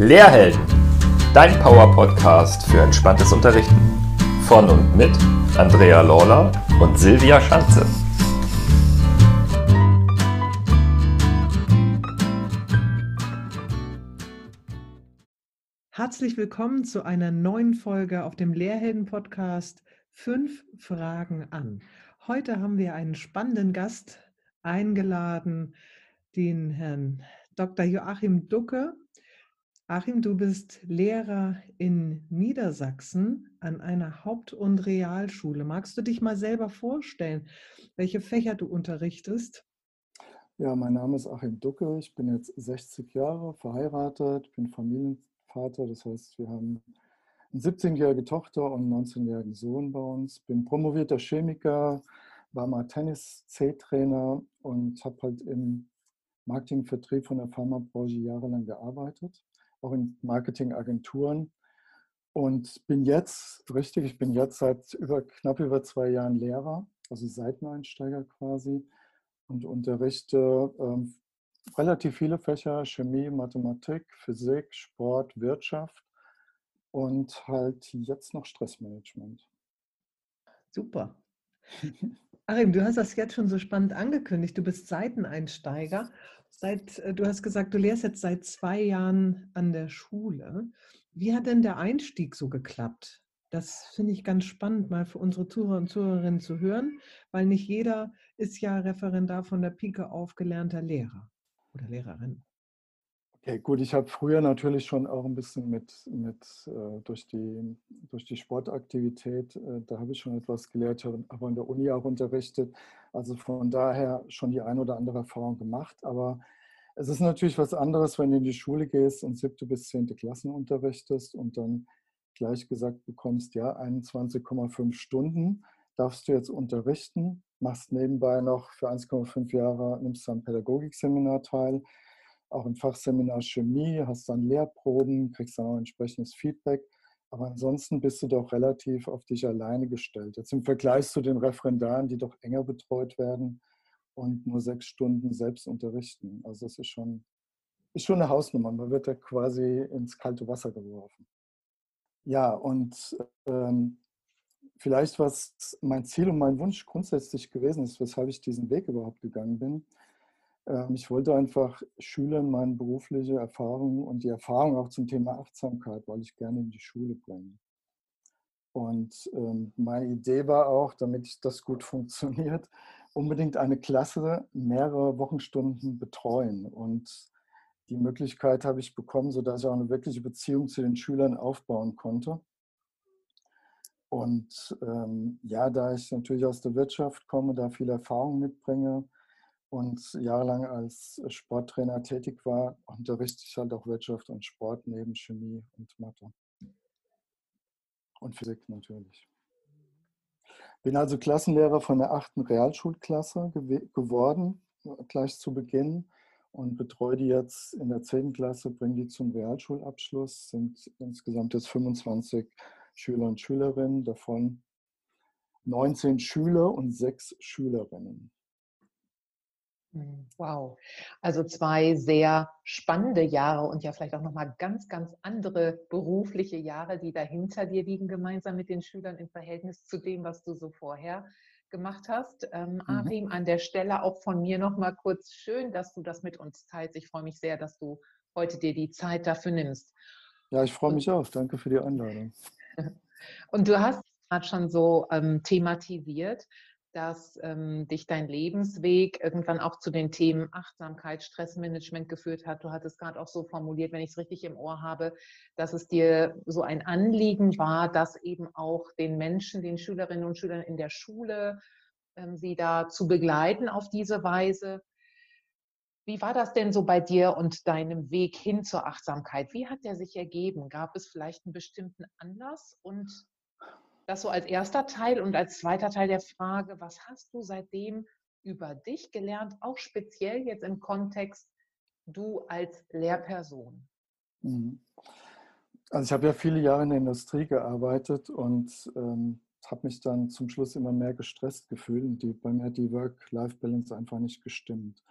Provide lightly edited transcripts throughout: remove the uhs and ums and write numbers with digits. Lehrhelden, dein Power-Podcast für entspanntes Unterrichten. Von und mit Andrea Lawler und Silvia Schanze. Herzlich willkommen zu einer neuen Folge auf dem Lehrhelden-Podcast 5 Fragen an. Heute haben wir einen spannenden Gast eingeladen, den Herrn Dr. Joachim Ducke. Achim, du bist Lehrer in Niedersachsen an einer Haupt- und Realschule. Magst du dich mal selber vorstellen, welche Fächer du unterrichtest? Ja, mein Name ist Achim Ducke. Ich bin jetzt 60 Jahre verheiratet, bin Familienvater. Das heißt, wir haben eine 17-jährige Tochter und einen 19-jährigen Sohn bei uns. Bin promovierter Chemiker, war mal Tennis-C-Trainer und habe halt im Marketingvertrieb von der Pharmabranche jahrelang gearbeitet, auch in Marketingagenturen, und ich bin jetzt seit knapp über 2 Jahren Lehrer, also Seiteneinsteiger quasi, und unterrichte relativ viele Fächer: Chemie, Mathematik, Physik, Sport, Wirtschaft und halt jetzt noch Stressmanagement. Super. Achim, du hast das jetzt schon so spannend angekündigt. Du bist Seiteneinsteiger. Du hast gesagt, du lehrst jetzt seit 2 Jahren an der Schule. Wie hat denn der Einstieg so geklappt? Das finde ich ganz spannend, mal für unsere Zuhörer und Zuhörerinnen zu hören, weil nicht jeder ist ja Referendar von der Pike auf gelernter Lehrer oder Lehrerin. Okay, gut, ich habe früher natürlich schon auch ein bisschen durch die Sportaktivität, da habe ich schon etwas gelehrt, aber in der Uni auch unterrichtet. Also von daher schon die ein oder andere Erfahrung gemacht. Aber es ist natürlich was anderes, wenn du in die Schule gehst und 7. bis 10. Klassen unterrichtest und dann gleich gesagt bekommst, ja, 21,5 Stunden darfst du jetzt unterrichten, machst nebenbei noch für 1,5 Jahre, nimmst am Pädagogikseminar teil, auch im Fachseminar Chemie, hast dann Lehrproben, kriegst dann auch entsprechendes Feedback. Aber ansonsten bist du doch relativ auf dich alleine gestellt. Jetzt im Vergleich zu den Referendaren, die doch enger betreut werden und nur 6 Stunden selbst unterrichten. Also das ist schon eine Hausnummer. Man wird da quasi ins kalte Wasser geworfen. Ja, und vielleicht was mein Ziel und mein Wunsch grundsätzlich gewesen ist, weshalb ich diesen Weg überhaupt gegangen bin. Ich wollte einfach Schülern meine berufliche Erfahrung und die Erfahrung auch zum Thema Achtsamkeit, weil ich gerne in die Schule bringe. Und meine Idee war auch, damit das gut funktioniert, unbedingt eine Klasse mehrere Wochenstunden betreuen. Und die Möglichkeit habe ich bekommen, sodass ich auch eine wirkliche Beziehung zu den Schülern aufbauen konnte. Und ja, da ich natürlich aus der Wirtschaft komme, da viel Erfahrung mitbringe, und jahrelang als Sporttrainer tätig war, unterrichte ich halt auch Wirtschaft und Sport neben Chemie und Mathe. Und Physik natürlich. Bin also Klassenlehrer von der 8. Realschulklasse geworden, gleich zu Beginn. Und betreue die jetzt in der 10. Klasse, bringe die zum Realschulabschluss. Sind insgesamt jetzt 25 Schüler und Schülerinnen, davon 19 Schüler und 6 Schülerinnen. Wow, also 2 sehr spannende Jahre und ja vielleicht auch nochmal ganz, ganz andere berufliche Jahre, die da hinter dir liegen, gemeinsam mit den Schülern im Verhältnis zu dem, was du so vorher gemacht hast. Achim, an der Stelle auch von mir nochmal kurz schön, dass du das mit uns teilst. Ich freue mich sehr, dass du heute dir die Zeit dafür nimmst. Ja, ich freue mich auch. Danke für die Einladung. Und du hast gerade schon so thematisiert, dass dich dein Lebensweg irgendwann auch zu den Themen Achtsamkeit, Stressmanagement geführt hat. Du hattest gerade auch so formuliert, wenn ich es richtig im Ohr habe, dass es dir so ein Anliegen war, dass eben auch den Menschen, den Schülerinnen und Schülern in der Schule, sie da zu begleiten auf diese Weise. Wie war das denn so bei dir und deinem Weg hin zur Achtsamkeit? Wie hat der sich ergeben? Gab es vielleicht einen bestimmten Anlass? Und das so als erster Teil und als zweiter Teil der Frage, was hast du seitdem über dich gelernt, auch speziell jetzt im Kontext du als Lehrperson? Also ich habe ja viele Jahre in der Industrie gearbeitet und habe mich dann zum Schluss immer mehr gestresst gefühlt. Bei mir hat die Work-Life-Balance einfach nicht gestimmt.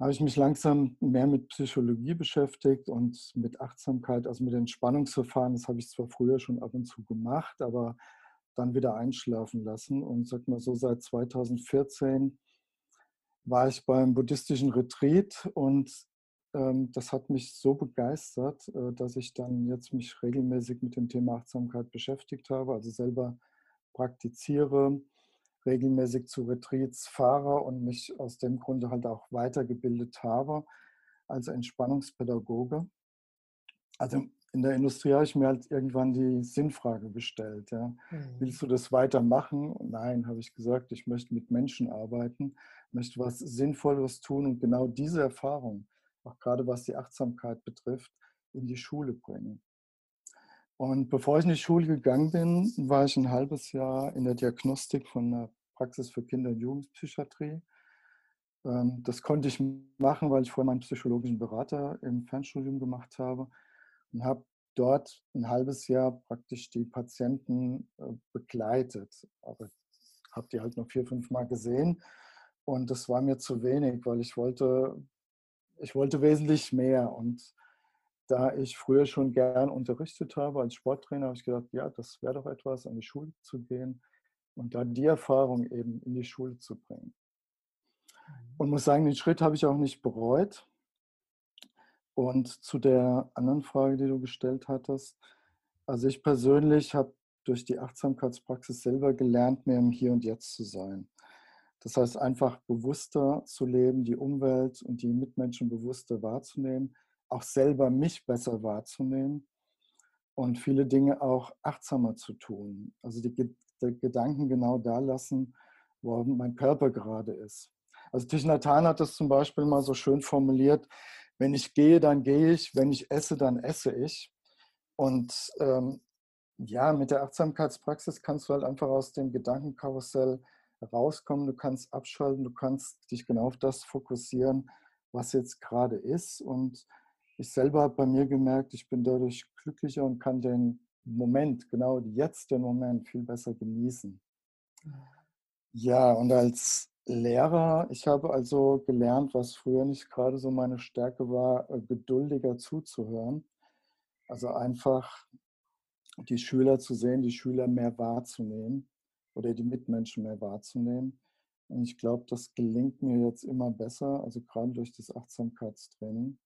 habe ich mich langsam mehr mit Psychologie beschäftigt und mit Achtsamkeit, also mit Entspannungsverfahren. Das habe ich zwar früher schon ab und zu gemacht, aber dann wieder einschlafen lassen. Und sag mal so, seit 2014 war ich beim buddhistischen Retreat und das hat mich so begeistert, dass ich dann jetzt mich regelmäßig mit dem Thema Achtsamkeit beschäftigt habe, also selber praktiziere, regelmäßig zu Retreats fahre und mich aus dem Grunde halt auch weitergebildet habe als Entspannungspädagoge. Also in der Industrie habe ich mir halt irgendwann die Sinnfrage gestellt. Ja. Willst du das weitermachen? Nein, habe ich gesagt, ich möchte mit Menschen arbeiten, möchte was Sinnvolles tun und genau diese Erfahrung, auch gerade was die Achtsamkeit betrifft, in die Schule bringen. Und bevor ich in die Schule gegangen bin, war ich ein halbes Jahr in der Diagnostik von einer Praxis für Kinder- und Jugendpsychiatrie. Das konnte ich machen, weil ich vorher meinen psychologischen Berater im Fernstudium gemacht habe und habe dort ein halbes Jahr praktisch die Patienten begleitet. Aber habe die halt nur 4-5 Mal gesehen und das war mir zu wenig, weil ich wollte wesentlich mehr. Und da ich früher schon gern unterrichtet habe als Sporttrainer, habe ich gedacht, ja, das wäre doch etwas, an die Schule zu gehen und da die Erfahrung eben in die Schule zu bringen. Und muss sagen, den Schritt habe ich auch nicht bereut. Und zu der anderen Frage, die du gestellt hattest, also ich persönlich habe durch die Achtsamkeitspraxis selber gelernt, mehr im Hier und Jetzt zu sein. Das heißt, einfach bewusster zu leben, die Umwelt und die Mitmenschen bewusster wahrzunehmen, auch selber mich besser wahrzunehmen und viele Dinge auch achtsamer zu tun. Also die Gedanken genau da lassen, wo mein Körper gerade ist. Also Thich Nhat Hanh hat das zum Beispiel mal so schön formuliert: Wenn ich gehe, dann gehe ich, wenn ich esse, dann esse ich. Und ja, mit der Achtsamkeitspraxis kannst du halt einfach aus dem Gedankenkarussell rauskommen, du kannst abschalten, du kannst dich genau auf das fokussieren, was jetzt gerade ist. Und ich selber habe bei mir gemerkt, ich bin dadurch glücklicher und kann den Moment, genau jetzt den Moment, viel besser genießen. Ja, und als Lehrer, ich habe also gelernt, was früher nicht gerade so meine Stärke war, geduldiger zuzuhören. Also einfach die Schüler zu sehen, die Schüler mehr wahrzunehmen oder die Mitmenschen mehr wahrzunehmen. Und ich glaube, das gelingt mir jetzt immer besser, also gerade durch das Achtsamkeitstraining.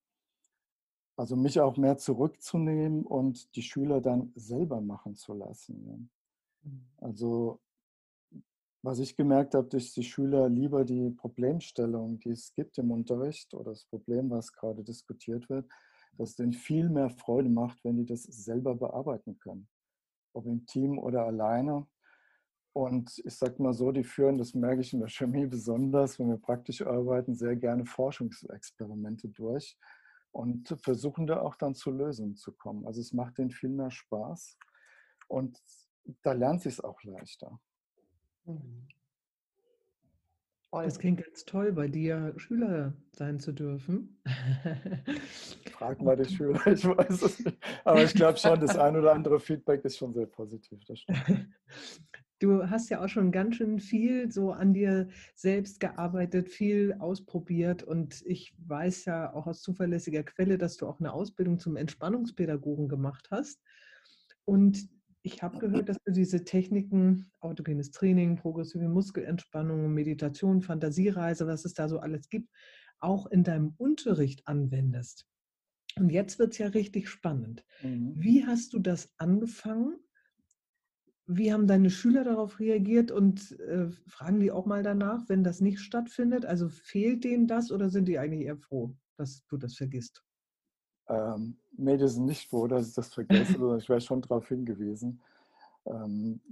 Also mich auch mehr zurückzunehmen und die Schüler dann selber machen zu lassen. Also was ich gemerkt habe, dass die Schüler lieber die Problemstellung, die es gibt im Unterricht oder das Problem, was gerade diskutiert wird, dass es denen viel mehr Freude macht, wenn die das selber bearbeiten können. Ob im Team oder alleine. Und ich sage mal so, die führen, das merke ich in der Chemie besonders, wenn wir praktisch arbeiten, sehr gerne Forschungsexperimente durch und versuchen da auch dann zu Lösungen zu kommen. Also es macht denen viel mehr Spaß und da lernt sich es auch leichter. Das klingt ganz toll, bei dir Schüler sein zu dürfen. Frag mal die Schüler, ich weiß es nicht. Aber ich glaube schon, das ein oder andere Feedback ist schon sehr positiv. Das stimmt. Du hast ja auch schon ganz schön viel so an dir selbst gearbeitet, viel ausprobiert und ich weiß ja auch aus zuverlässiger Quelle, dass du auch eine Ausbildung zum Entspannungspädagogen gemacht hast. Und ich habe gehört, dass du diese Techniken, autogenes Training, progressive Muskelentspannung, Meditation, Fantasiereise, was es da so alles gibt, auch in deinem Unterricht anwendest. Und jetzt wird es ja richtig spannend. Wie hast du das angefangen? Wie haben deine Schüler darauf reagiert und fragen die auch mal danach, wenn das nicht stattfindet? Also fehlt denen das oder sind die eigentlich eher froh, dass du das vergisst? Nee, die sind nicht froh, dass ich das vergesse, sondern ich wäre schon darauf hingewiesen.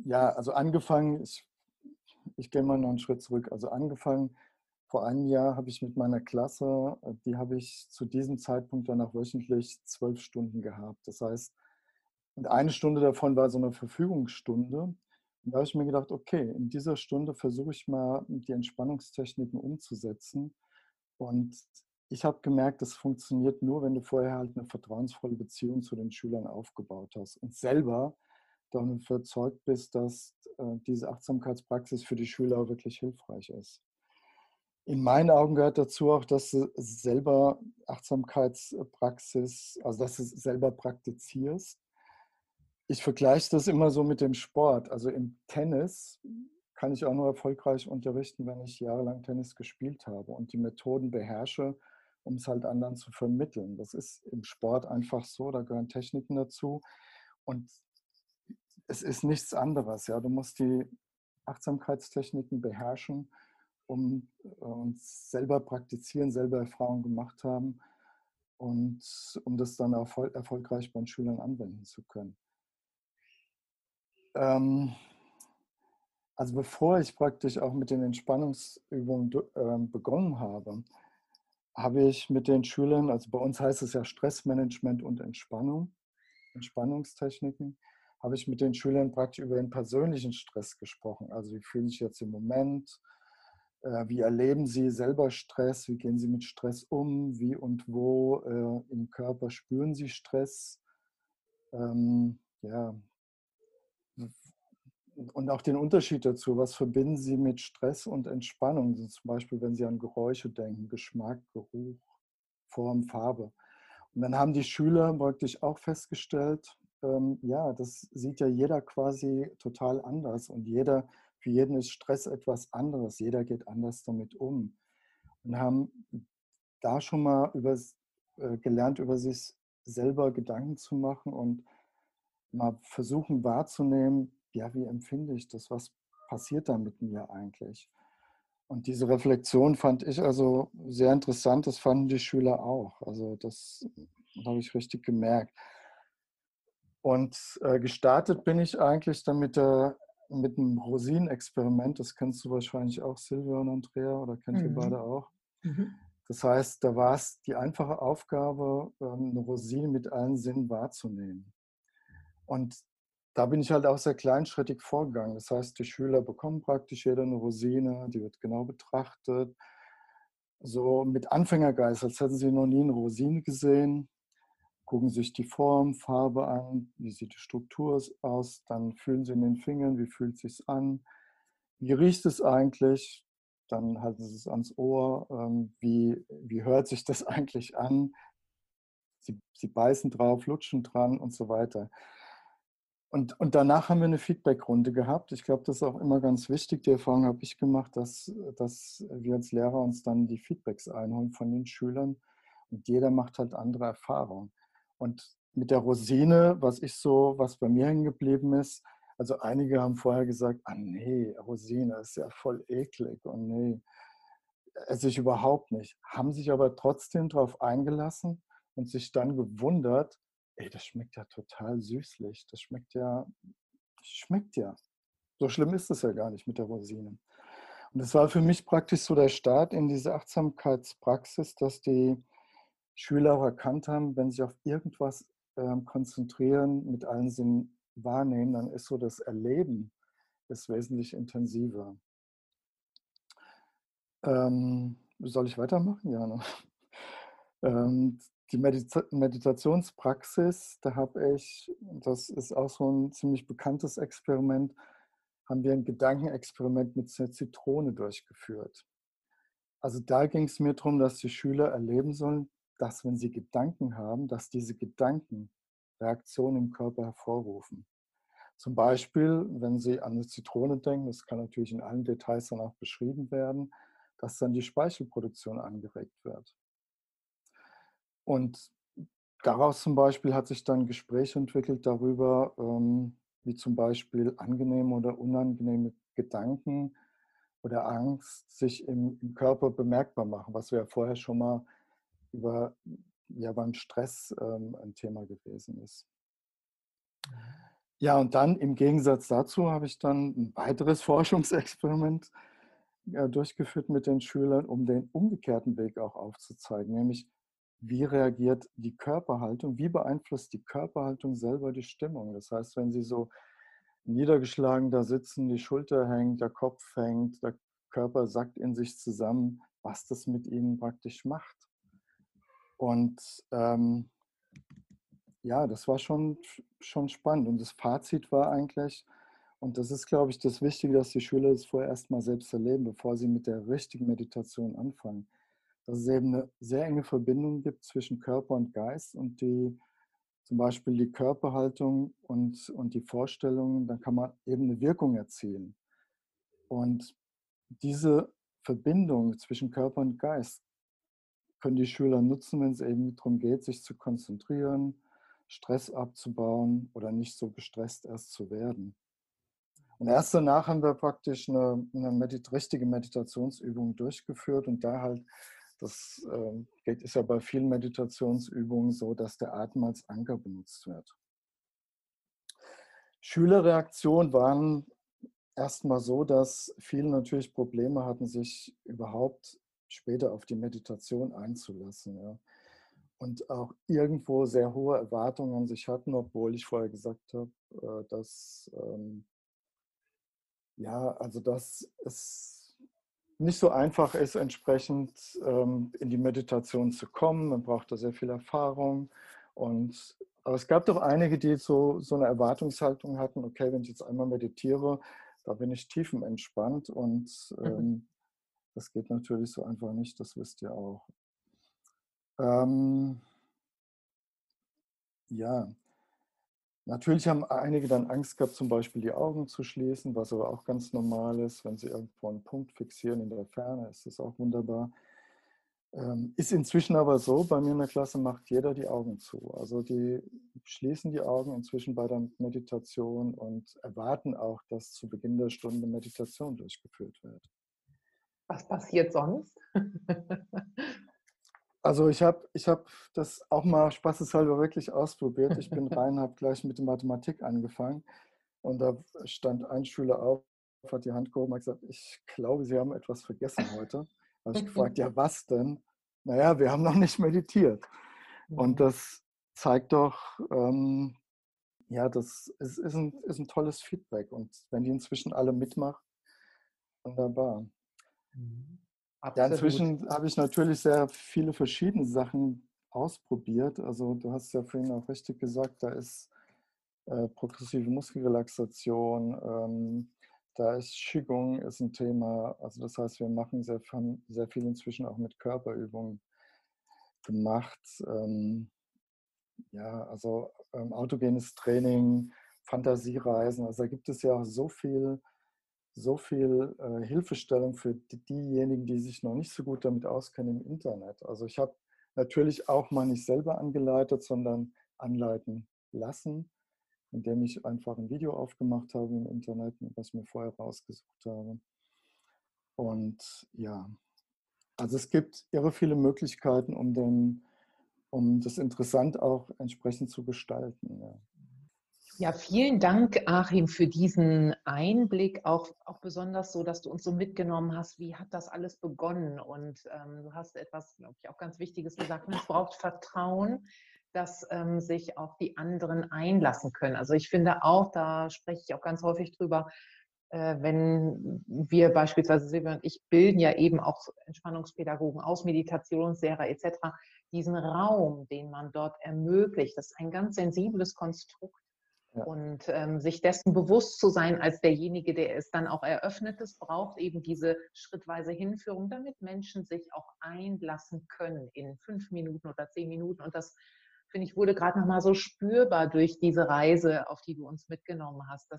Ja, also angefangen, ich gehe mal noch einen Schritt zurück. Also angefangen, vor einem Jahr habe ich mit meiner Klasse, die habe ich zu diesem Zeitpunkt dann auch wöchentlich 12 Stunden gehabt. Das heißt, und eine Stunde davon war so eine Verfügungsstunde. Und da habe ich mir gedacht, okay, in dieser Stunde versuche ich mal, die Entspannungstechniken umzusetzen. Und ich habe gemerkt, das funktioniert nur, wenn du vorher halt eine vertrauensvolle Beziehung zu den Schülern aufgebaut hast und selber davon überzeugt bist, dass diese Achtsamkeitspraxis für die Schüler wirklich hilfreich ist. In meinen Augen gehört dazu auch, dass du selber Achtsamkeitspraxis, also dass du es selber praktizierst. Ich vergleiche das immer so mit dem Sport. Also im Tennis kann ich auch nur erfolgreich unterrichten, wenn ich jahrelang Tennis gespielt habe und die Methoden beherrsche, um es halt anderen zu vermitteln. Das ist im Sport einfach so, da gehören Techniken dazu und es ist nichts anderes. Ja? Du musst die Achtsamkeitstechniken beherrschen, um uns selber praktizieren, selber Erfahrungen gemacht haben und um das dann erfolgreich bei den Schülern anwenden zu können. Also bevor ich praktisch auch mit den Entspannungsübungen begonnen habe, habe ich mit den Schülern, also bei uns heißt es ja Stressmanagement und Entspannung, Entspannungstechniken, habe ich mit den Schülern praktisch über den persönlichen Stress gesprochen. Also wie fühle ich jetzt im Moment, wie erleben sie selber Stress, wie gehen sie mit Stress um, wie und wo im Körper spüren sie Stress. Ja. Und auch den Unterschied dazu, was verbinden Sie mit Stress und Entspannung? Also zum Beispiel, wenn Sie an Geräusche denken, Geschmack, Geruch, Form, Farbe. Und dann haben die Schüler praktisch auch festgestellt, ja, das sieht ja jeder quasi total anders. Und jeder, für jeden ist Stress etwas anderes. Jeder geht anders damit um. Und haben da schon mal gelernt, über sich selber Gedanken zu machen und mal versuchen wahrzunehmen, ja, wie empfinde ich das? Was passiert da mit mir eigentlich? Und diese Reflexion fand ich also sehr interessant. Das fanden die Schüler auch. Also das habe ich richtig gemerkt. Und gestartet bin ich eigentlich dann mit einem Rosinenexperiment. Das kennst du wahrscheinlich auch, Silvia und Andrea, oder kennt ihr beide auch. Das heißt, da war es die einfache Aufgabe, eine Rosine mit allen Sinnen wahrzunehmen. Und da bin ich halt auch sehr kleinschrittig vorgegangen. Das heißt, die Schüler bekommen praktisch jeder eine Rosine, die wird genau betrachtet. So mit Anfängergeist, als hätten sie noch nie eine Rosine gesehen. Gucken sich die Form, Farbe an, wie sieht die Struktur aus, dann fühlen sie in den Fingern, wie fühlt es sich an, wie riecht es eigentlich, dann halten sie es ans Ohr, wie hört sich das eigentlich an. Sie beißen drauf, lutschen dran und so weiter. Und danach haben wir eine Feedback-Runde gehabt. Ich glaube, das ist auch immer ganz wichtig. Die Erfahrung habe ich gemacht, dass wir als Lehrer uns dann die Feedbacks einholen von den Schülern. Und jeder macht halt andere Erfahrungen. Und mit der Rosine, was bei mir hängen geblieben ist, also einige haben vorher gesagt, ah nee, Rosine ist ja voll eklig und nee, esse ich überhaupt nicht. Haben sich aber trotzdem darauf eingelassen und sich dann gewundert, ey, das schmeckt ja total süßlich. Das schmeckt ja. So schlimm ist es ja gar nicht mit der Rosine. Und das war für mich praktisch so der Start in diese Achtsamkeitspraxis, dass die Schüler auch erkannt haben, wenn sie sich auf irgendwas konzentrieren, mit allen Sinnen wahrnehmen, dann ist so das Erleben ist wesentlich intensiver. Soll ich weitermachen, Jana? Die Meditationspraxis, da habe ich, das ist auch so ein ziemlich bekanntes Experiment, haben wir ein Gedankenexperiment mit einer Zitrone durchgeführt. Also da ging es mir darum, dass die Schüler erleben sollen, dass wenn sie Gedanken haben, dass diese Gedanken Reaktionen im Körper hervorrufen. Zum Beispiel, wenn sie an eine Zitrone denken, das kann natürlich in allen Details dann auch beschrieben werden, dass dann die Speichelproduktion angeregt wird. Und daraus zum Beispiel hat sich dann ein Gespräch entwickelt darüber, wie zum Beispiel angenehme oder unangenehme Gedanken oder Angst sich im Körper bemerkbar machen, was wir ja vorher schon mal beim Stress ein Thema gewesen ist. Ja, und dann im Gegensatz dazu habe ich dann ein weiteres Forschungsexperiment durchgeführt mit den Schülern, um den umgekehrten Weg auch aufzuzeigen, nämlich wie reagiert die Körperhaltung, wie beeinflusst die Körperhaltung selber die Stimmung. Das heißt, wenn Sie so niedergeschlagen da sitzen, die Schulter hängt, der Kopf hängt, der Körper sackt in sich zusammen, was das mit Ihnen praktisch macht. Und ja, das war schon spannend. Und das Fazit war eigentlich, Und das ist, glaube ich, das Wichtige, dass die Schüler es vorher erstmal selbst erleben, bevor sie mit der richtigen Meditation anfangen. Dass es eben eine sehr enge Verbindung gibt zwischen Körper und Geist und die, zum Beispiel die Körperhaltung und die Vorstellungen, dann kann man eben eine Wirkung erzielen. Und diese Verbindung zwischen Körper und Geist können die Schüler nutzen, wenn es eben darum geht, sich zu konzentrieren, Stress abzubauen oder nicht so gestresst erst zu werden. Und erst danach haben wir praktisch eine richtige Meditationsübung durchgeführt und da halt, das ist ja bei vielen Meditationsübungen so, dass der Atem als Anker benutzt wird. Schülerreaktionen waren erstmal so, dass viele natürlich Probleme hatten, sich überhaupt später auf die Meditation einzulassen. Ja. Und auch irgendwo sehr hohe Erwartungen an sich hatten, obwohl ich vorher gesagt habe, dass, dass es nicht so einfach ist, entsprechend in die Meditation zu kommen. Man braucht da sehr viel Erfahrung. Aber es gab doch einige, die so eine Erwartungshaltung hatten, okay, wenn ich jetzt einmal meditiere, da bin ich tiefenentspannt und das geht natürlich so einfach nicht, das wisst ihr auch. Natürlich haben einige dann Angst gehabt, zum Beispiel die Augen zu schließen, was aber auch ganz normal ist. Wenn sie irgendwo einen Punkt fixieren in der Ferne, ist das auch wunderbar. Ist inzwischen aber so, bei mir in der Klasse macht jeder die Augen zu. Also die schließen die Augen inzwischen bei der Meditation und erwarten auch, dass zu Beginn der Stunde Meditation durchgeführt wird. Was passiert sonst? Also ich hab das auch mal spaßeshalber wirklich ausprobiert. Ich bin rein, habe gleich mit der Mathematik angefangen und da stand ein Schüler auf, hat die Hand gehoben und gesagt, ich glaube, Sie haben etwas vergessen heute. Da habe ich gefragt, ja was denn? Naja, wir haben noch nicht meditiert. Und das zeigt doch, das ist ein tolles Feedback. Und wenn die inzwischen alle mitmachen, wunderbar. Ja, inzwischen habe ich natürlich sehr viele verschiedene Sachen ausprobiert. Also du hast ja vorhin auch richtig gesagt, da ist progressive Muskelrelaxation, da ist Qigong ist ein Thema. Also das heißt, wir machen sehr viel inzwischen auch mit Körperübungen gemacht. Autogenes Training, Fantasiereisen. Also da gibt es ja auch so viel Hilfestellung für diejenigen, die sich noch nicht so gut damit auskennen im Internet. Also ich habe natürlich auch mal nicht selber angeleitet, sondern anleiten lassen, indem ich einfach ein Video aufgemacht habe im Internet, was ich mir vorher rausgesucht habe. Und ja, also es gibt irre viele Möglichkeiten, um das interessant auch entsprechend zu gestalten. Ja. Ja, vielen Dank, Achim, für diesen Einblick, auch besonders so, dass du uns so mitgenommen hast, wie hat das alles begonnen? Und du hast etwas, glaube ich, auch ganz Wichtiges gesagt, es braucht Vertrauen, dass sich auch die anderen einlassen können. Also ich finde auch, da spreche ich auch ganz häufig drüber, wenn wir beispielsweise, Silvia und ich bilden ja eben auch Entspannungspädagogen aus, Meditationslehrer etc., diesen Raum, den man dort ermöglicht, das ist ein ganz sensibles Konstrukt. Ja. Und sich dessen bewusst zu sein als derjenige, der es dann auch eröffnet, es braucht eben diese schrittweise Hinführung, damit Menschen sich auch einlassen können in 5 Minuten oder 10 Minuten. Und das, finde ich, wurde gerade nochmal so spürbar durch diese Reise, auf die du uns mitgenommen hast,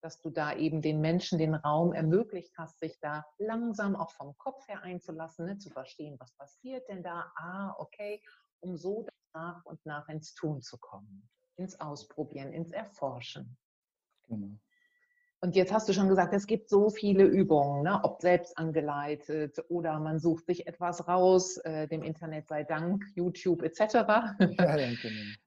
dass du da eben den Menschen den Raum ermöglicht hast, sich da langsam auch vom Kopf her einzulassen, ne, zu verstehen, was passiert denn da, okay, um so nach und nach ins Tun zu kommen. Ins Ausprobieren, ins Erforschen. Genau. Und jetzt hast du schon gesagt, es gibt so viele Übungen, ne? Ob selbst angeleitet oder man sucht sich etwas raus, dem Internet sei Dank, YouTube etc. Ja,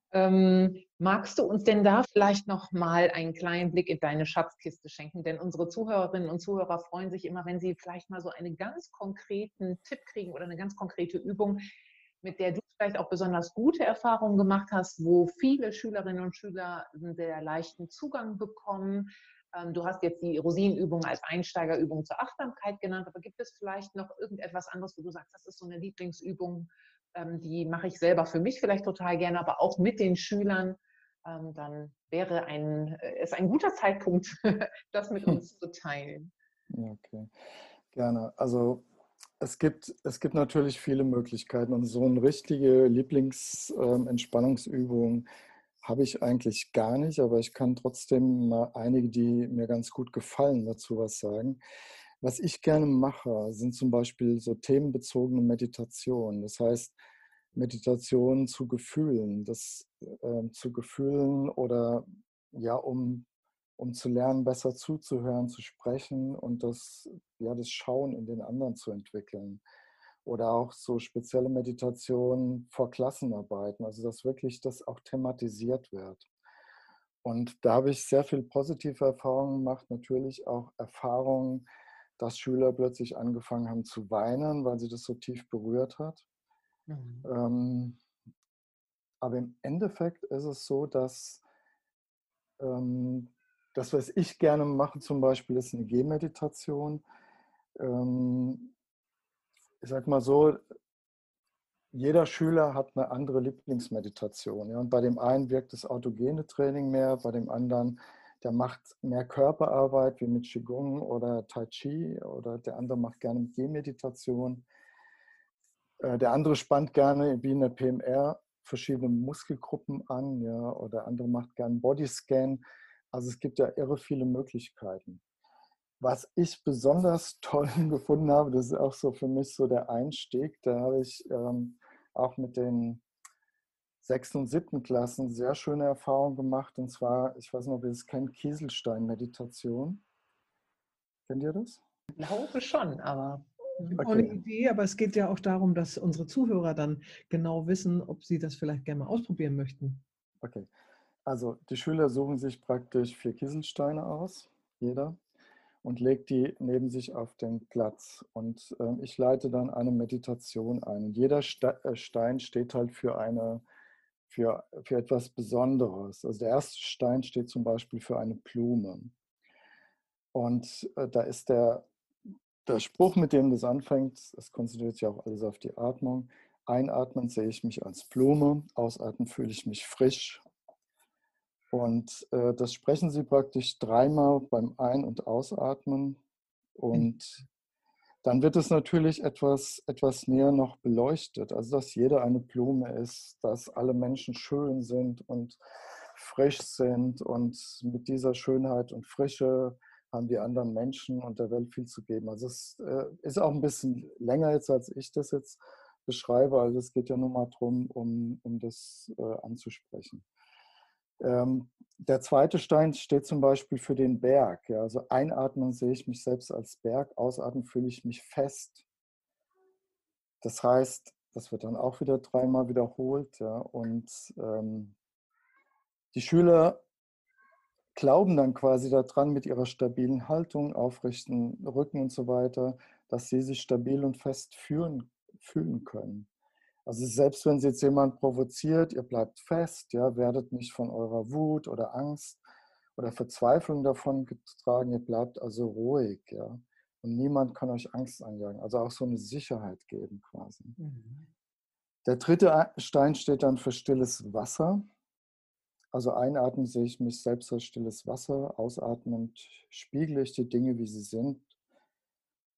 danke. Magst du uns denn da vielleicht nochmal einen kleinen Blick in deine Schatzkiste schenken? Denn unsere Zuhörerinnen und Zuhörer freuen sich immer, wenn sie vielleicht mal so einen ganz konkreten Tipp kriegen oder eine ganz konkrete Übung, mit der du vielleicht auch besonders gute Erfahrungen gemacht hast, wo viele Schülerinnen und Schüler einen sehr leichten Zugang bekommen. Du hast jetzt die Rosinenübung als Einsteigerübung zur Achtsamkeit genannt, aber gibt es vielleicht noch irgendetwas anderes, wo du sagst, das ist so eine Lieblingsübung, die mache ich selber für mich vielleicht total gerne, aber auch mit den Schülern dann wäre es ein guter Zeitpunkt, das mit uns zu teilen. Okay, gerne. Also es gibt natürlich viele Möglichkeiten und so eine richtige Lieblingsentspannungsübung habe ich eigentlich gar nicht, aber ich kann trotzdem mal einige, die mir ganz gut gefallen, dazu was sagen. Was ich gerne mache, sind zum Beispiel so themenbezogene Meditationen. Das heißt, Meditationen zu Gefühlen, oder ja, um zu lernen, besser zuzuhören, zu sprechen und das Schauen in den anderen zu entwickeln. Oder auch so spezielle Meditationen vor Klassenarbeiten, also dass wirklich das auch thematisiert wird. Und da habe ich sehr viel positive Erfahrungen gemacht, natürlich auch Erfahrungen, dass Schüler plötzlich angefangen haben zu weinen, weil sie das so tief berührt hat. Aber im Endeffekt ist es so, dass das, was ich gerne mache, zum Beispiel ist eine Gehmeditation. Ich sag mal so, jeder Schüler hat eine andere Lieblingsmeditation. Ja? Und bei dem einen wirkt das autogene Training mehr, bei dem anderen, der macht mehr Körperarbeit wie mit Qigong oder Tai Chi, oder der andere macht gerne Gehmeditation. Der andere spannt gerne wie in der PMR verschiedene Muskelgruppen an, ja, oder andere macht gerne Bodyscan. Also es gibt ja irre viele Möglichkeiten. Was ich besonders toll gefunden habe, das ist auch so für mich so der Einstieg, da habe ich auch mit den 6. und 7. Klassen sehr schöne Erfahrungen gemacht. Und zwar, ich weiß nicht, ob ihr das kennt, Kieselstein-Meditation. Kennt ihr das? Ich glaube schon, aber... Okay. Ohne Idee, aber es geht ja auch darum, dass unsere Zuhörer dann genau wissen, ob sie das vielleicht gerne mal ausprobieren möchten. Okay, also die Schüler suchen sich praktisch 4 Kieselsteine aus, jeder, und legt die neben sich auf den Platz. Und ich leite dann eine Meditation ein. Jeder Stein steht halt für etwas Besonderes. Also der erste Stein steht zum Beispiel für eine Blume. Und da ist der Spruch, mit dem das anfängt, es konzentriert sich auch alles auf die Atmung. Einatmen sehe ich mich als Blume, ausatmen fühle ich mich frisch. Und das sprechen Sie praktisch 3-mal beim Ein- und Ausatmen. Und dann wird es natürlich etwas näher noch beleuchtet. Also, dass jeder eine Blume ist, dass alle Menschen schön sind und frisch sind. Und mit dieser Schönheit und Frische haben die anderen Menschen und der Welt viel zu geben. Also es ist auch ein bisschen länger jetzt, als ich das jetzt beschreibe. Also es geht ja nur mal darum, um das anzusprechen. Der zweite Stein steht zum Beispiel für den Berg. Ja? Also einatmen sehe ich mich selbst als Berg, ausatmen fühle ich mich fest. Das heißt, das wird dann auch wieder 3-mal wiederholt. Ja? Und die Schüler glauben dann quasi daran, mit ihrer stabilen Haltung, aufrechten Rücken und so weiter, dass sie sich stabil und fest fühlen können. Also selbst wenn sie jetzt jemand provoziert, ihr bleibt fest, ja, werdet nicht von eurer Wut oder Angst oder Verzweiflung davon getragen, ihr bleibt also ruhig, ja. Und niemand kann euch Angst einjagen, also auch so eine Sicherheit geben quasi. Mhm. Der dritte Stein steht dann für stilles Wasser. Also einatmen sehe ich mich selbst als stilles Wasser, ausatmend spiegle ich die Dinge, wie sie sind.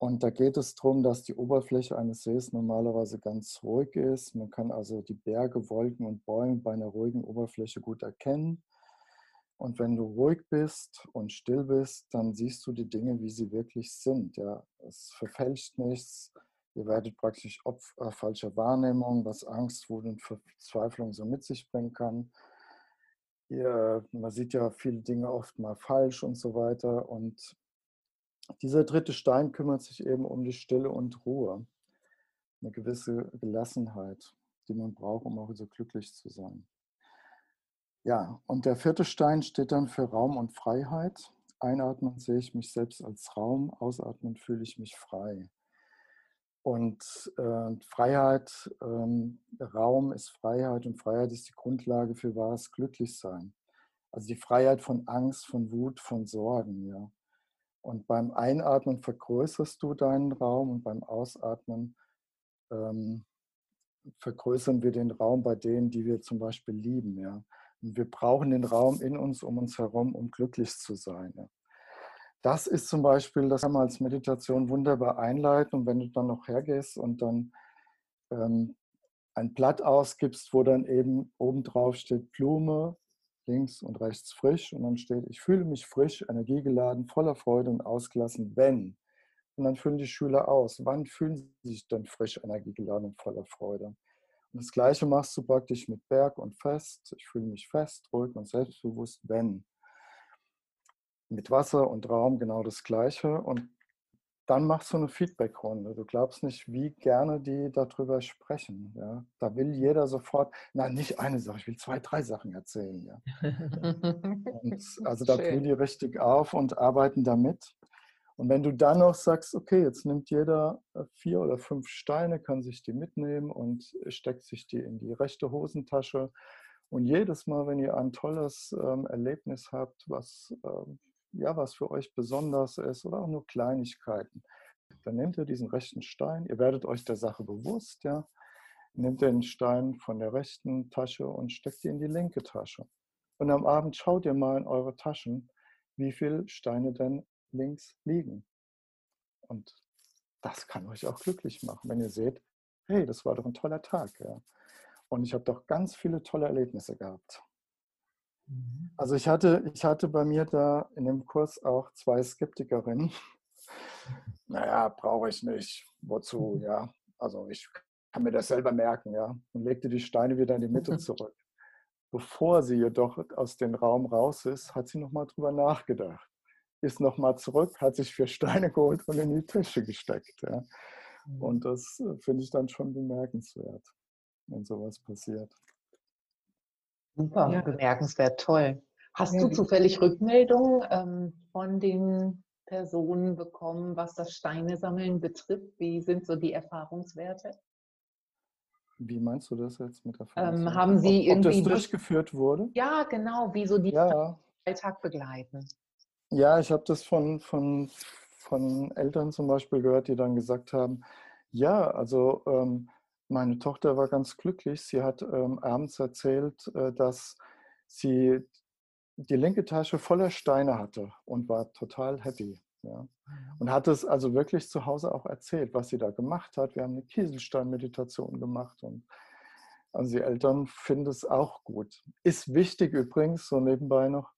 Und da geht es darum, dass die Oberfläche eines Sees normalerweise ganz ruhig ist. Man kann also die Berge, Wolken und Bäume bei einer ruhigen Oberfläche gut erkennen. Und wenn du ruhig bist und still bist, dann siehst du die Dinge, wie sie wirklich sind. Ja, es verfälscht nichts. Ihr werdet praktisch Opfer falscher Wahrnehmung, was Angst, Wut und Verzweiflung so mit sich bringen kann. Man sieht ja viele Dinge oft mal falsch und so weiter. Und dieser dritte Stein kümmert sich eben um die Stille und Ruhe. Eine gewisse Gelassenheit, die man braucht, um auch so glücklich zu sein. Ja, und der vierte Stein steht dann für Raum und Freiheit. Einatmen sehe ich mich selbst als Raum, ausatmen fühle ich mich frei. Und Freiheit, Raum ist Freiheit und Freiheit ist die Grundlage für wahres Glücklichsein. Also die Freiheit von Angst, von Wut, von Sorgen. Ja. Und beim Einatmen vergrößerst du deinen Raum und beim Ausatmen vergrößern wir den Raum bei denen, die wir zum Beispiel lieben. Ja. Und wir brauchen den Raum in uns, um uns herum, um glücklich zu sein. Das ist zum Beispiel, das kann man als Meditation wunderbar einleiten. Und wenn du dann noch hergehst und dann ein Blatt ausgibst, wo dann eben obendrauf steht Blume, links und rechts frisch. Und dann steht, ich fühle mich frisch, energiegeladen, voller Freude und ausgelassen, wenn. Und dann füllen die Schüler aus. Wann fühlen sie sich denn frisch, energiegeladen und voller Freude? Und das Gleiche machst du praktisch mit Berg und Fest. Ich fühle mich fest, ruhig und selbstbewusst, wenn. Mit Wasser und Raum genau das Gleiche. Und dann machst du eine Feedbackrunde. Du glaubst nicht, wie gerne die darüber sprechen. Ja? Da will jeder sofort, nein, nicht eine Sache, ich will 2, 3 Sachen erzählen. Ja? Und also da blühen die richtig auf und arbeiten damit. Und wenn du dann noch sagst, okay, jetzt nimmt jeder 4 oder 5 Steine, kann sich die mitnehmen und steckt sich die in die rechte Hosentasche. Und jedes Mal, wenn ihr ein tolles Erlebnis habt, was für euch besonders ist oder auch nur Kleinigkeiten, dann nehmt ihr diesen rechten Stein, ihr werdet euch der Sache bewusst, ja, nehmt den Stein von der rechten Tasche und steckt ihn in die linke Tasche. Und am Abend schaut ihr mal in eure Taschen, wie viele Steine denn links liegen. Und das kann euch auch glücklich machen, wenn ihr seht, hey, das war doch ein toller Tag. Ja. Und ich habe doch ganz viele tolle Erlebnisse gehabt. Also ich hatte bei mir da in dem Kurs auch 2 Skeptikerinnen. Naja, brauche ich nicht. Wozu? Ja, also ich kann mir das selber merken, ja. Und legte die Steine wieder in die Mitte zurück. Bevor sie jedoch aus dem Raum raus ist, hat sie nochmal drüber nachgedacht. Ist nochmal zurück, hat sich 4 Steine geholt und in die Tasche gesteckt. Ja. Und das finde ich dann schon bemerkenswert, wenn sowas passiert. Super, ja. Bemerkenswert, toll. Hast du zufällig Rückmeldungen von den Personen bekommen, was das Steinesammeln betrifft? Wie sind so die Erfahrungswerte? Wie meinst du das jetzt mit Erfahrungswerten? Haben Sie irgendwie das durchgeführt wurde? Ja, genau, wie so die Alltag begleiten. Ja, ich habe das von Eltern zum Beispiel gehört, die dann gesagt haben, ja, also meine Tochter war ganz glücklich. Sie hat abends erzählt, dass sie die linke Tasche voller Steine hatte und war total happy. Ja. Und hat es also wirklich zu Hause auch erzählt, was sie da gemacht hat. Wir haben eine Kieselstein-Meditation gemacht. Und also die Eltern finden es auch gut. Ist wichtig übrigens, so nebenbei noch,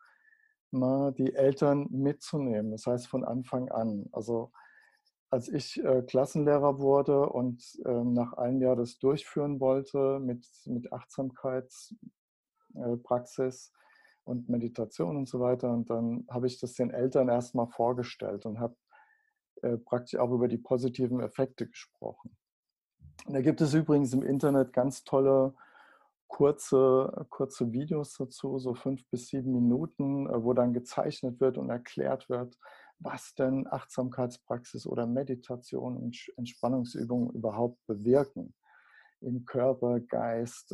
mal die Eltern mitzunehmen. Das heißt von Anfang an. Also als ich Klassenlehrer wurde und nach einem Jahr das durchführen wollte mit Achtsamkeitspraxis und Meditation und so weiter. Und dann habe ich das den Eltern erstmal vorgestellt und habe praktisch auch über die positiven Effekte gesprochen. Und da gibt es übrigens im Internet ganz tolle kurze Videos dazu, so 5 bis 7 Minuten, wo dann gezeichnet wird und erklärt wird, was denn Achtsamkeitspraxis oder Meditation und Entspannungsübungen überhaupt bewirken im Körper, Geist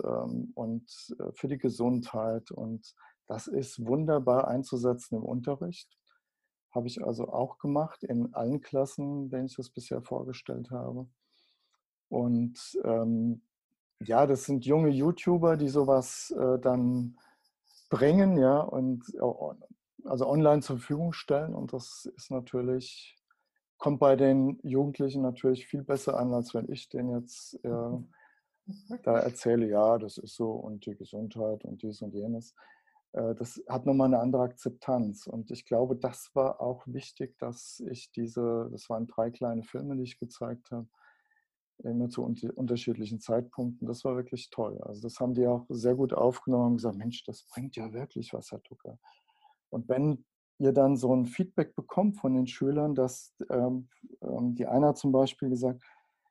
und für die Gesundheit. Und das ist wunderbar einzusetzen im Unterricht. Habe ich also auch gemacht in allen Klassen, denen ich das bisher vorgestellt habe. Und ja, das sind junge YouTuber, die sowas dann bringen, ja, und also online zur Verfügung stellen, und das ist natürlich, kommt bei den Jugendlichen natürlich viel besser an, als wenn ich denen jetzt da erzähle, ja, das ist so und die Gesundheit und dies und jenes. Das hat nochmal eine andere Akzeptanz, und ich glaube, das war auch wichtig, dass ich das waren 3 kleine Filme, die ich gezeigt habe, immer zu unterschiedlichen Zeitpunkten. Das war wirklich toll. Also das haben die auch sehr gut aufgenommen und gesagt, Mensch, das bringt ja wirklich was, Herr Ducke. Und wenn ihr dann so ein Feedback bekommt von den Schülern, dass die einer zum Beispiel gesagt,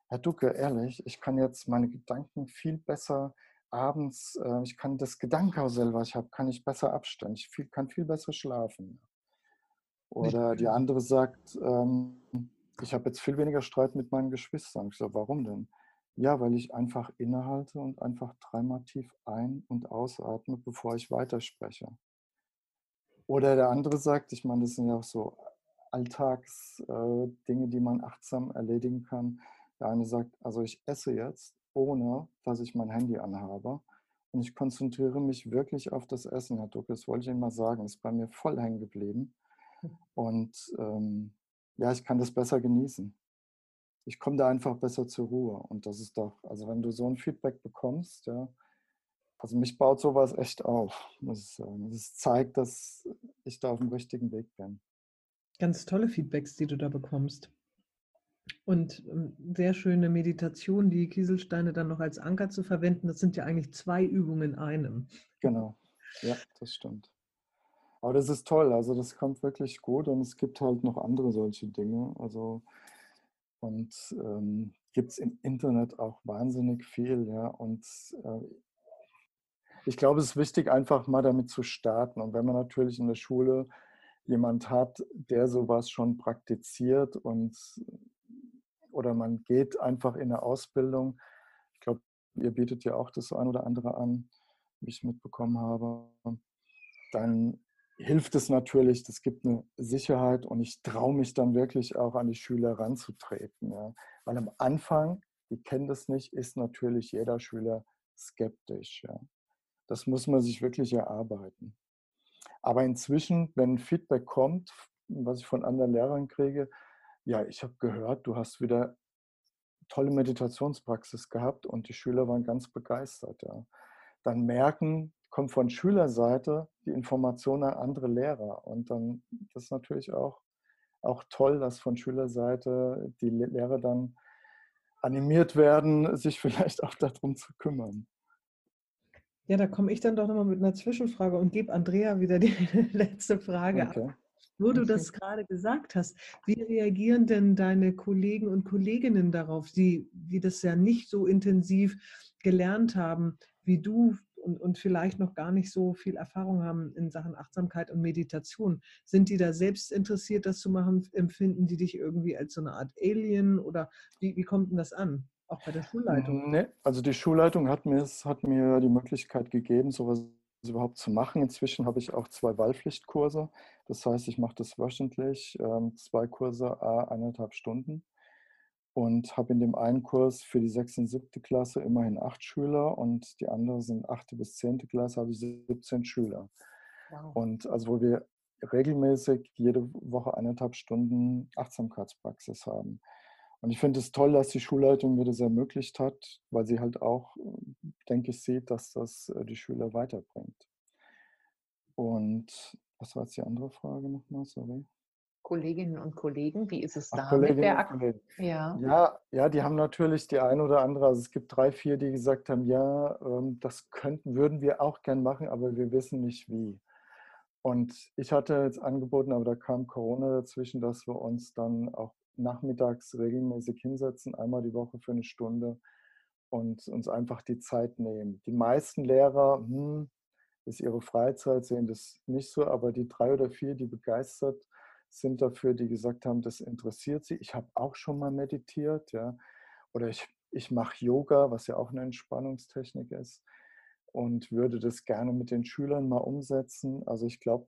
Herr Ducke, ehrlich, ich kann jetzt meine Gedanken viel besser abends, ich kann das Gedankenkarussell, was ich habe, kann ich besser abstellen, ich kann viel besser schlafen. Oder die andere sagt, ich habe jetzt viel weniger Streit mit meinen Geschwistern. Ich sage, warum denn? Ja, weil ich einfach innehalte und einfach dreimal tief ein- und ausatme, bevor ich weiterspreche. Oder der andere sagt, ich meine, das sind ja auch so Alltagsdinge, die man achtsam erledigen kann. Der eine sagt, also ich esse jetzt, ohne dass ich mein Handy anhabe. Und ich konzentriere mich wirklich auf das Essen, Herr Ducke. Das wollte ich Ihnen mal sagen. Ist bei mir voll hängen geblieben. Und ja, ich kann das besser genießen. Ich komme da einfach besser zur Ruhe. Und das ist doch, also wenn du so ein Feedback bekommst, ja, also mich baut sowas echt auf, muss ich sagen. Das zeigt, dass ich da auf dem richtigen Weg bin. Ganz tolle Feedbacks, die du da bekommst. Und sehr schöne Meditation, die Kieselsteine dann noch als Anker zu verwenden. Das sind ja eigentlich zwei Übungen in einem. Genau, ja, das stimmt. Aber das ist toll, also das kommt wirklich gut und es gibt halt noch andere solche Dinge. Also und gibt es im Internet auch wahnsinnig viel, ja. Und ich glaube, es ist wichtig, einfach mal damit zu starten. Und wenn man natürlich in der Schule jemand hat, der sowas schon praktiziert und oder man geht einfach in eine Ausbildung. Ich glaube, ihr bietet ja auch das ein oder andere an, wie ich mitbekommen habe. Dann hilft es natürlich, das gibt eine Sicherheit und ich traue mich dann wirklich auch an die Schüler ranzutreten. Ja. Weil am Anfang, die kennen das nicht, ist natürlich jeder Schüler skeptisch. Ja. Das muss man sich wirklich erarbeiten. Aber inzwischen, wenn Feedback kommt, was ich von anderen Lehrern kriege, ja, ich habe gehört, du hast wieder tolle Meditationspraxis gehabt und die Schüler waren ganz begeistert. Ja. Dann merken, kommt von Schülerseite die Information an andere Lehrer. Und dann das ist natürlich auch toll, dass von Schülerseite die Lehrer dann animiert werden, sich vielleicht auch darum zu kümmern. Ja, da komme ich dann doch nochmal mit einer Zwischenfrage und gebe Andrea wieder die letzte Frage ab. Wo du das gerade gesagt hast, wie reagieren denn deine Kollegen und Kolleginnen darauf, die das ja nicht so intensiv gelernt haben wie du und vielleicht noch gar nicht so viel Erfahrung haben in Sachen Achtsamkeit und Meditation? Sind die da selbst interessiert, das zu machen? Empfinden die dich irgendwie als so eine Art Alien oder wie kommt denn das an? Auch bei der Schulleitung? Nee, also die Schulleitung hat mir die Möglichkeit gegeben, sowas überhaupt zu machen. Inzwischen habe ich auch 2 Wahlpflichtkurse. Das heißt, ich mache das wöchentlich, 2 Kurse, 1,5 Stunden. Und habe in dem einen Kurs für die 6. und 7. Klasse immerhin 8 Schüler und die andere sind 8. bis 10. Klasse, habe ich 17 Schüler. Wow. Und also wo wir regelmäßig jede Woche 1,5 Stunden Achtsamkeitspraxis haben. Und ich finde es toll, dass die Schulleitung mir das ermöglicht hat, weil sie halt auch, denke ich, sieht, dass das die Schüler weiterbringt. Und was war jetzt die andere Frage nochmal? Sorry. Kolleginnen und Kollegen, wie ist es da mit der Aktivität? Ja, die haben natürlich die ein oder andere, also es gibt 3, 4, die gesagt haben, ja, das würden wir auch gern machen, aber wir wissen nicht wie. Und ich hatte jetzt angeboten, aber da kam Corona dazwischen, dass wir uns dann auch nachmittags regelmäßig hinsetzen, einmal die Woche für eine Stunde und uns einfach die Zeit nehmen. Die meisten Lehrer, ist ihre Freizeit, sehen das nicht so, aber die 3 oder 4, die begeistert sind dafür, die gesagt haben, das interessiert sie. Ich habe auch schon mal meditiert, ja, oder ich mache Yoga, was ja auch eine Entspannungstechnik ist und würde das gerne mit den Schülern mal umsetzen. Also ich glaube,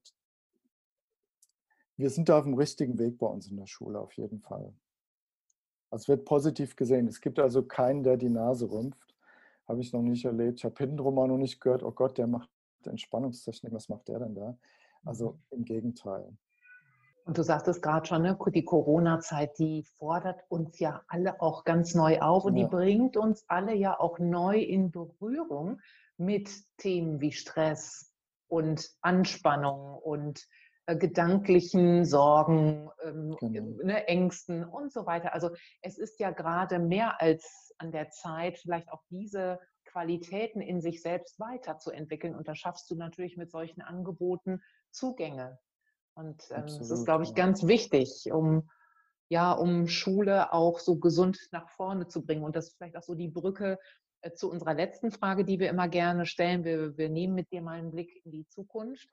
wir sind da auf dem richtigen Weg bei uns in der Schule, auf jeden Fall. Also es wird positiv gesehen. Es gibt also keinen, der die Nase rümpft. Habe ich noch nicht erlebt. Ich habe hintenrum auch noch nicht gehört, oh Gott, der macht Entspannungstechnik, was macht der denn da? Also im Gegenteil. Und du sagtest gerade schon, ne? Die Corona-Zeit, die fordert uns ja alle auch ganz neu auf und die bringt uns alle ja auch neu in Berührung mit Themen wie Stress und Anspannung und gedanklichen Sorgen, Ängsten und so weiter. Also es ist ja gerade mehr als an der Zeit, vielleicht auch diese Qualitäten in sich selbst weiterzuentwickeln. Und da schaffst du natürlich mit solchen Angeboten Zugänge. Und das ist, glaube ich, ganz wichtig, um Schule auch so gesund nach vorne zu bringen. Und das ist vielleicht auch so die Brücke zu unserer letzten Frage, die wir immer gerne stellen. Wir nehmen mit dir mal einen Blick in die Zukunft.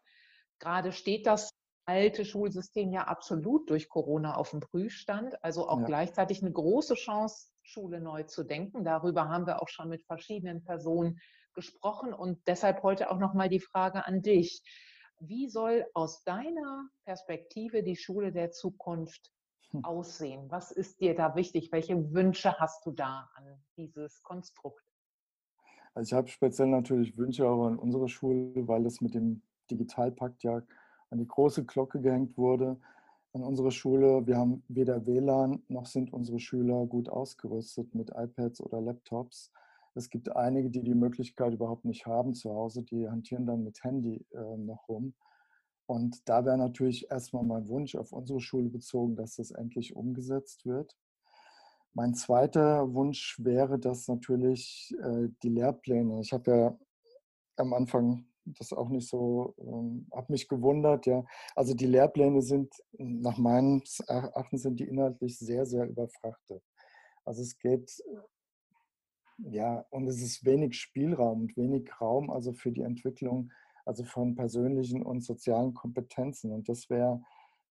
Gerade steht das alte Schulsystem ja absolut durch Corona auf dem Prüfstand, also auch gleichzeitig eine große Chance, Schule neu zu denken. Darüber haben wir auch schon mit verschiedenen Personen gesprochen und deshalb heute auch nochmal die Frage an dich. Wie soll aus deiner Perspektive die Schule der Zukunft aussehen? Was ist dir da wichtig? Welche Wünsche hast du da an dieses Konstrukt? Also ich habe speziell natürlich Wünsche auch an unsere Schule, weil das mit dem Digitalpakt ja an die große Glocke gehängt wurde. An unsere Schule, wir haben weder WLAN noch sind unsere Schüler gut ausgerüstet mit iPads oder Laptops. Es gibt einige, die die Möglichkeit überhaupt nicht haben zu Hause, die hantieren dann mit Handy noch rum. Und da wäre natürlich erstmal mein Wunsch auf unsere Schule bezogen, dass das endlich umgesetzt wird. Mein zweiter Wunsch wäre, dass natürlich die Lehrpläne, ich habe ja am Anfang das auch nicht so, habe mich gewundert, ja. Also die Lehrpläne sind, nach meinem Erachten, sind die inhaltlich sehr, sehr überfrachtet. Also es geht, ja, und es ist wenig Spielraum und wenig Raum, also für die Entwicklung, also von persönlichen und sozialen Kompetenzen. Und das wäre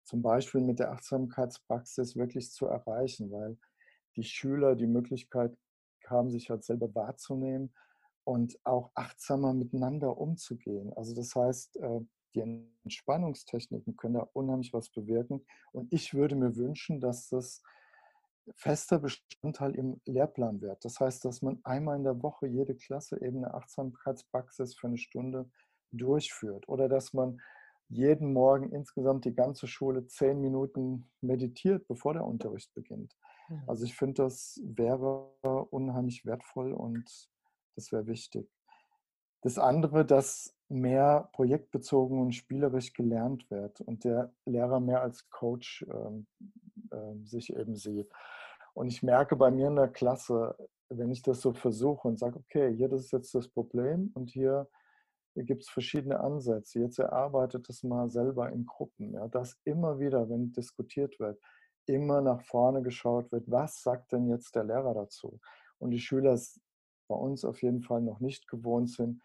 zum Beispiel mit der Achtsamkeitspraxis wirklich zu erreichen, weil die Schüler die Möglichkeit haben, sich halt selber wahrzunehmen und auch achtsamer miteinander umzugehen. Also das heißt, die Entspannungstechniken können da unheimlich was bewirken. Und ich würde mir wünschen, dass das fester Bestandteil im Lehrplan wird. Das heißt, dass man einmal in der Woche jede Klasse eben eine Achtsamkeitspraxis für eine Stunde durchführt. Oder dass man jeden Morgen insgesamt die ganze Schule 10 Minuten meditiert, bevor der Unterricht beginnt. Also ich finde, das wäre unheimlich wertvoll und das wäre wichtig. Das andere, dass mehr projektbezogen und spielerisch gelernt wird und der Lehrer mehr als Coach sich eben sieht. Und ich merke bei mir in der Klasse, wenn ich das so versuche und sage, okay, hier, das ist jetzt das Problem und hier gibt es verschiedene Ansätze. Jetzt erarbeitet es mal selber in Gruppen, ja, dass immer wieder, wenn diskutiert wird, immer nach vorne geschaut wird, was sagt denn jetzt der Lehrer dazu? Und die Schüler bei uns auf jeden Fall noch nicht gewohnt sind,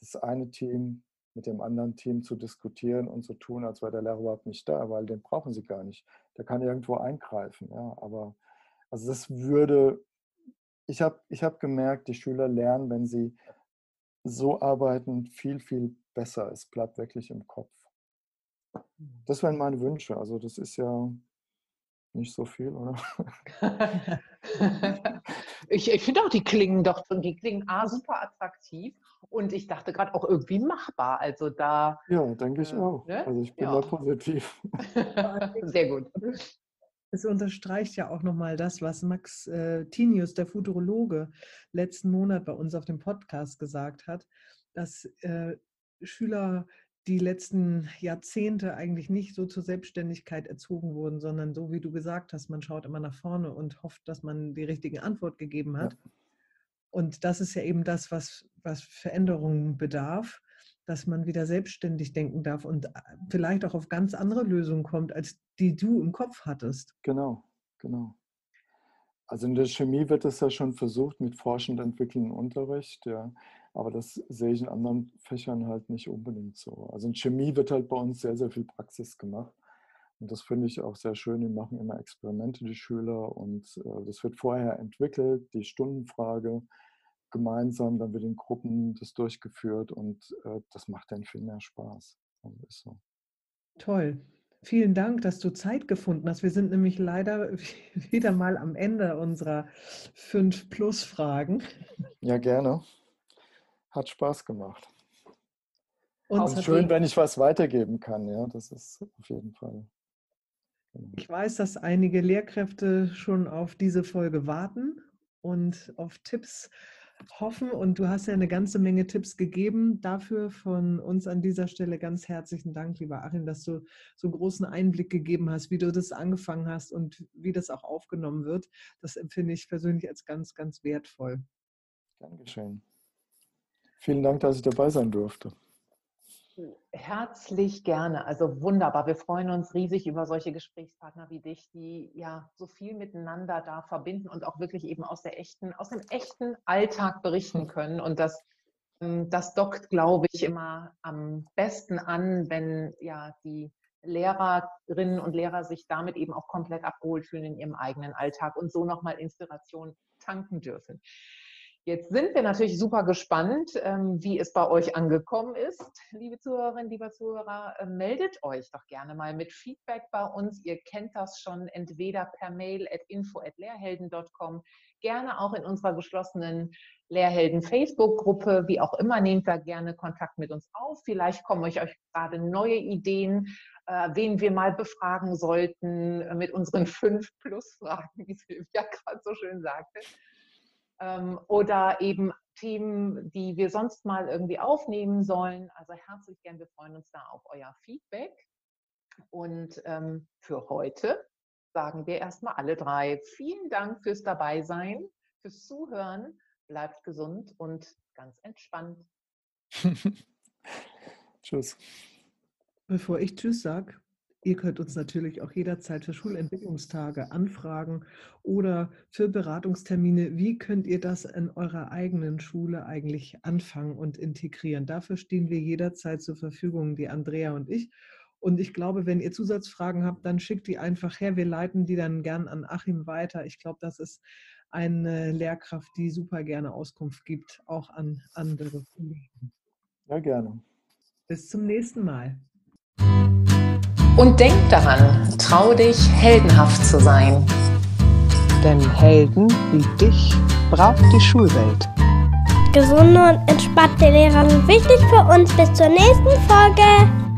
das eine Team mit dem anderen Team zu diskutieren und zu tun, als wäre der Lehrer überhaupt nicht da, weil den brauchen sie gar nicht. Der kann irgendwo eingreifen. Ja, aber also das würde, ich hab gemerkt, die Schüler lernen, wenn sie so arbeiten, viel, viel besser. Es bleibt wirklich im Kopf. Das wären meine Wünsche. Also das ist ja nicht so viel, oder? Ich finde auch, die klingen super attraktiv und ich dachte gerade auch irgendwie machbar. Also da. Ja, denke ich auch. Ne? Also ich bin da positiv. Sehr gut. Es unterstreicht ja auch nochmal das, was Max Tinius, der Futurologe, letzten Monat bei uns auf dem Podcast gesagt hat, dass Schüler die letzten Jahrzehnte eigentlich nicht so zur Selbstständigkeit erzogen wurden, sondern so wie du gesagt hast, man schaut immer nach vorne und hofft, dass man die richtige Antwort gegeben hat. Ja. Und das ist ja eben das, was Veränderungen bedarf, dass man wieder selbstständig denken darf und vielleicht auch auf ganz andere Lösungen kommt, als die du im Kopf hattest. Genau, genau. Also in der Chemie wird das ja schon versucht mit forschend entwickelndem Unterricht, ja. Aber das sehe ich in anderen Fächern halt nicht unbedingt so. Also in Chemie wird halt bei uns sehr, sehr viel Praxis gemacht. Und das finde ich auch sehr schön. Die machen immer Experimente, die Schüler. Und das wird vorher entwickelt, die Stundenfrage gemeinsam. Dann wird in Gruppen das durchgeführt. Und das macht dann viel mehr Spaß. Also ist so. Toll. Vielen Dank, dass du Zeit gefunden hast. Wir sind nämlich leider wieder mal am Ende unserer 5-Plus-Fragen. Ja, gerne. Hat Spaß gemacht. Und schön, wenn ich was weitergeben kann. Ja, das ist auf jeden Fall. Genau. Ich weiß, dass einige Lehrkräfte schon auf diese Folge warten und auf Tipps hoffen. Und du hast ja eine ganze Menge Tipps gegeben. Dafür von uns an dieser Stelle ganz herzlichen Dank, lieber Achim, dass du so einen großen Einblick gegeben hast, wie du das angefangen hast und wie das auch aufgenommen wird. Das empfinde ich persönlich als ganz, ganz wertvoll. Dankeschön. Vielen Dank, dass ich dabei sein durfte. Herzlich gerne. Also wunderbar. Wir freuen uns riesig über solche Gesprächspartner wie dich, die ja so viel miteinander da verbinden und auch wirklich eben aus dem echten Alltag berichten können. Und das dockt, glaube ich, immer am besten an, wenn ja die Lehrerinnen und Lehrer sich damit eben auch komplett abgeholt fühlen in ihrem eigenen Alltag und so nochmal Inspiration tanken dürfen. Jetzt sind wir natürlich super gespannt, wie es bei euch angekommen ist. Liebe Zuhörerinnen, lieber Zuhörer, meldet euch doch gerne mal mit Feedback bei uns. Ihr kennt das schon, entweder per Mail @info@lehrhelden.com, gerne auch in unserer geschlossenen Lehrhelden-Facebook-Gruppe, wie auch immer, nehmt da gerne Kontakt mit uns auf. Vielleicht kommen euch gerade neue Ideen, wen wir mal befragen sollten mit unseren 5+Fragen, wie Silvia gerade so schön sagte. Oder eben Themen, die wir sonst mal irgendwie aufnehmen sollen. Also herzlich gern, wir freuen uns da auf euer Feedback. Und für heute sagen wir erstmal alle drei vielen Dank fürs Dabeisein, fürs Zuhören. Bleibt gesund und ganz entspannt. Tschüss. Bevor ich Tschüss sage, ihr könnt uns natürlich auch jederzeit für Schulentwicklungstage anfragen oder für Beratungstermine. Wie könnt ihr das in eurer eigenen Schule eigentlich anfangen und integrieren? Dafür stehen wir jederzeit zur Verfügung, die Andrea und ich. Und ich glaube, wenn ihr Zusatzfragen habt, dann schickt die einfach her. Wir leiten die dann gern an Achim weiter. Ich glaube, das ist eine Lehrkraft, die super gerne Auskunft gibt, auch an andere Kollegen. Ja, gerne. Bis zum nächsten Mal. Und denk daran, trau dich, heldenhaft zu sein. Denn Helden wie dich braucht die Schulwelt. Gesunde und entspannte Lehrer sind wichtig für uns. Bis zur nächsten Folge.